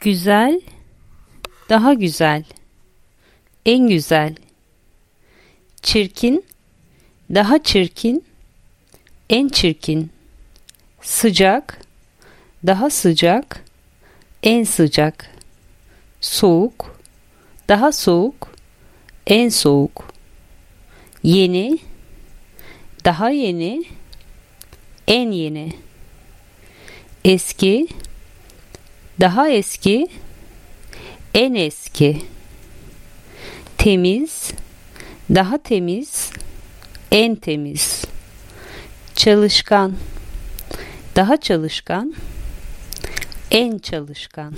Güzel, daha güzel, en güzel. Çirkin, daha çirkin, en çirkin. Sıcak, daha sıcak, en sıcak. Soğuk, daha soğuk, en soğuk. Yeni, daha yeni, en yeni. Eski, daha eski, en eski. Temiz, daha temiz, en temiz. Çalışkan, daha çalışkan, en çalışkan.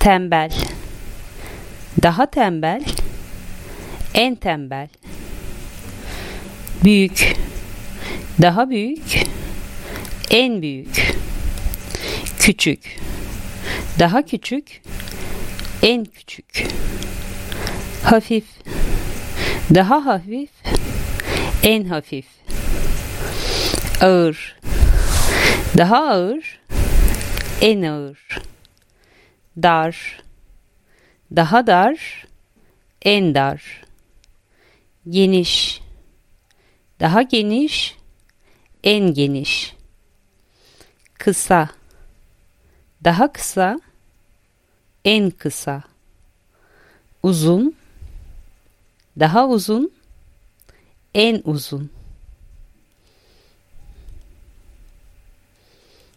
Tembel, daha tembel, en tembel. Büyük, daha büyük, en büyük. Küçük, daha küçük, en küçük. Hafif, daha hafif, en hafif. Ağır, daha ağır, en ağır. Dar, daha dar, en dar. Geniş, daha geniş, en geniş. Kısa, daha kısa, en kısa. Uzun, daha uzun, en uzun.